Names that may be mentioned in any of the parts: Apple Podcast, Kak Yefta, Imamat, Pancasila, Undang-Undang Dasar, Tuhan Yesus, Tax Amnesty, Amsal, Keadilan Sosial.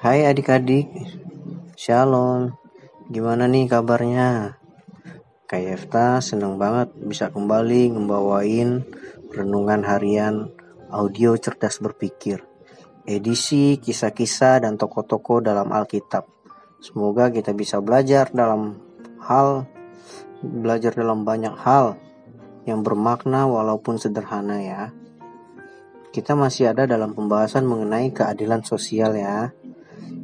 Hai adik-adik, shalom. Gimana nih kabarnya? Kak Yefta senang banget bisa kembali ngebawain renungan harian audio cerdas berpikir, edisi kisah-kisah dan tokoh-tokoh dalam Alkitab. Semoga kita bisa belajar dalam banyak hal yang bermakna walaupun sederhana ya. Kita masih ada dalam pembahasan mengenai keadilan sosial ya.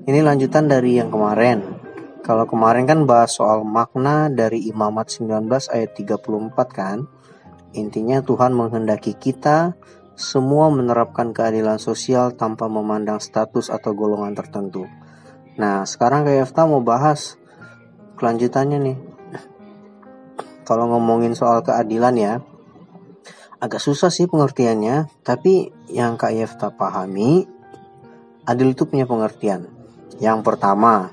Ini lanjutan dari yang kemarin. Kalau kemarin kan bahas soal makna dari Imamat 19 ayat 34 kan. Intinya Tuhan menghendaki kita semua menerapkan keadilan sosial tanpa memandang status atau golongan tertentu. Nah, sekarang Kak Yefta mau bahas kelanjutannya nih. Kalau ngomongin soal keadilan ya, agak susah sih pengertiannya. Tapi yang Kak Yefta pahami, adil itu punya pengertian. Yang pertama,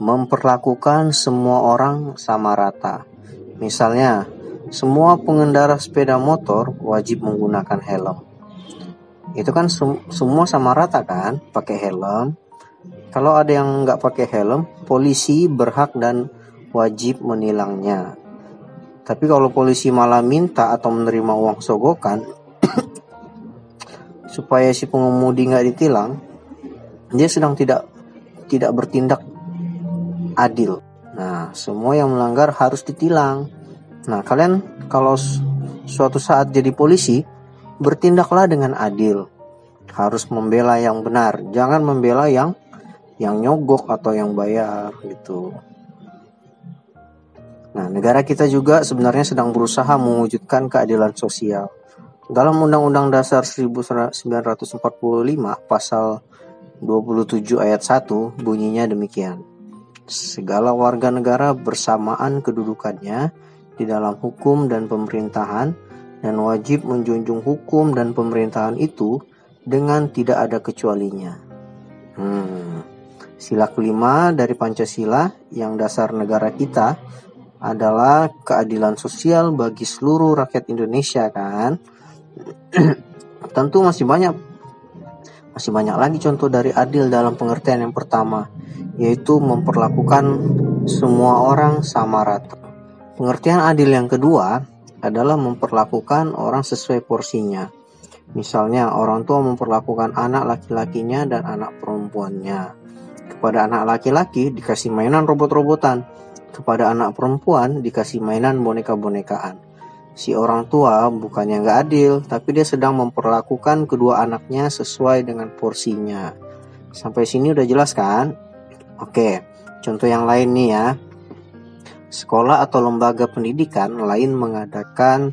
memperlakukan semua orang sama rata. Misalnya, semua pengendara sepeda motor wajib menggunakan helm. Itu kan semua sama rata kan, pakai helm. Kalau ada yang nggak pakai helm, polisi berhak dan wajib menilangnya. Tapi kalau polisi malah minta atau menerima uang sogokan supaya si pengemudi nggak ditilang, dia sedang tidak bertindak adil. Nah, semua yang melanggar harus ditilang. Nah, kalian kalau suatu saat jadi polisi, bertindaklah dengan adil. Harus membela yang benar, jangan membela yang nyogok atau yang bayar gitu. Nah, negara kita juga sebenarnya sedang berusaha mewujudkan keadilan sosial. Dalam Undang-Undang Dasar 1945 pasal 27 ayat 1 bunyinya demikian. Segala warga negara bersamaan kedudukannya di dalam hukum dan pemerintahan dan wajib menjunjung hukum dan pemerintahan itu dengan tidak ada kecualinya. Sila kelima dari Pancasila yang dasar negara kita adalah keadilan sosial bagi seluruh rakyat Indonesia kan. Tentu masih banyak lagi contoh dari adil dalam pengertian yang pertama, yaitu memperlakukan semua orang sama rata. Pengertian adil yang kedua adalah memperlakukan orang sesuai porsinya. Misalnya orang tua memperlakukan anak laki-lakinya dan anak perempuannya. Kepada anak laki-laki dikasih mainan robot-robotan, kepada anak perempuan dikasih mainan boneka-bonekaan. Si orang tua bukannya nggak adil, tapi dia sedang memperlakukan kedua anaknya sesuai dengan porsinya. Sampai sini udah jelas kan? Oke, contoh yang lain nih ya. Sekolah atau lembaga pendidikan lain mengadakan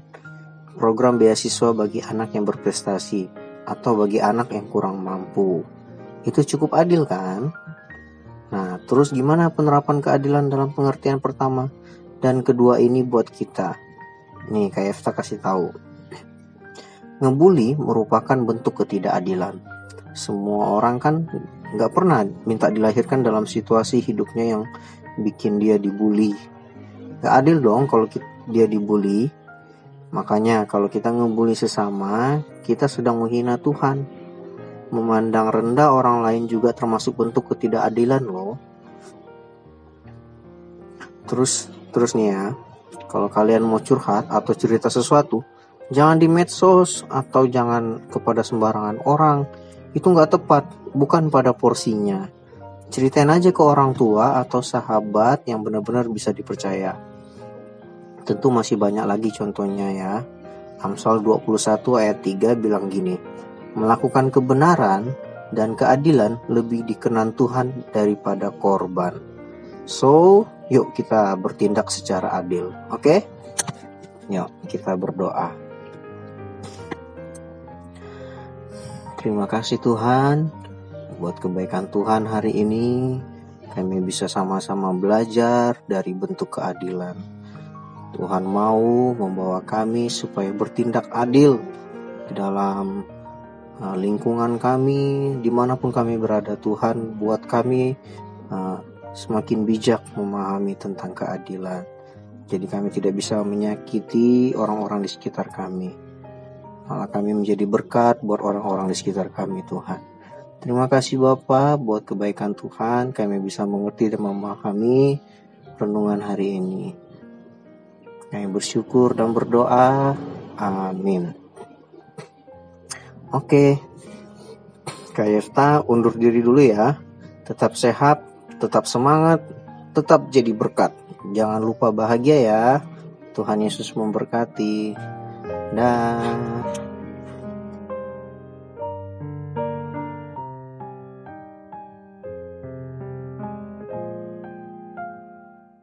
program beasiswa bagi anak yang berprestasi atau bagi anak yang kurang mampu. Itu cukup adil kan? Nah, terus gimana penerapan keadilan dalam pengertian pertama dan kedua ini buat kita? Nih, Kak Yefta kasih tahu. Ngebully merupakan bentuk ketidakadilan. Semua orang kan nggak pernah minta dilahirkan dalam situasi hidupnya yang bikin dia dibully. Nggak adil dong kalau dia dibully. Makanya kalau kita ngebully sesama, kita sedang menghina Tuhan. Memandang rendah orang lain juga termasuk bentuk ketidakadilan loh. Terus nih ya. Kalau kalian mau curhat atau cerita sesuatu, jangan di medsos atau jangan kepada sembarangan orang. Itu nggak tepat, bukan pada porsinya. Ceritain aja ke orang tua atau sahabat yang benar-benar bisa dipercaya. Tentu masih banyak lagi contohnya ya. Amsal 21 ayat 3 bilang gini, melakukan kebenaran dan keadilan lebih dikenan Tuhan daripada korban. So, yuk kita bertindak secara adil, oke? Yuk kita berdoa. Terima kasih Tuhan, buat kebaikan Tuhan hari ini, kami bisa sama-sama belajar dari bentuk keadilan. Tuhan mau membawa kami supaya bertindak adil di dalam lingkungan kami, dimanapun kami berada. Tuhan buat kami semakin bijak memahami tentang keadilan. Jadi kami tidak bisa menyakiti orang-orang di sekitar kami. Malah kami menjadi berkat buat orang-orang di sekitar kami Tuhan. Terima kasih Bapa, buat kebaikan Tuhan kami bisa mengerti dan memahami renungan hari ini. Kami bersyukur dan berdoa. Amin. Oke, Kak Yefta undur diri dulu ya. Tetap sehat, tetap semangat, tetap jadi berkat. Jangan lupa bahagia ya. Tuhan Yesus memberkati. Dah.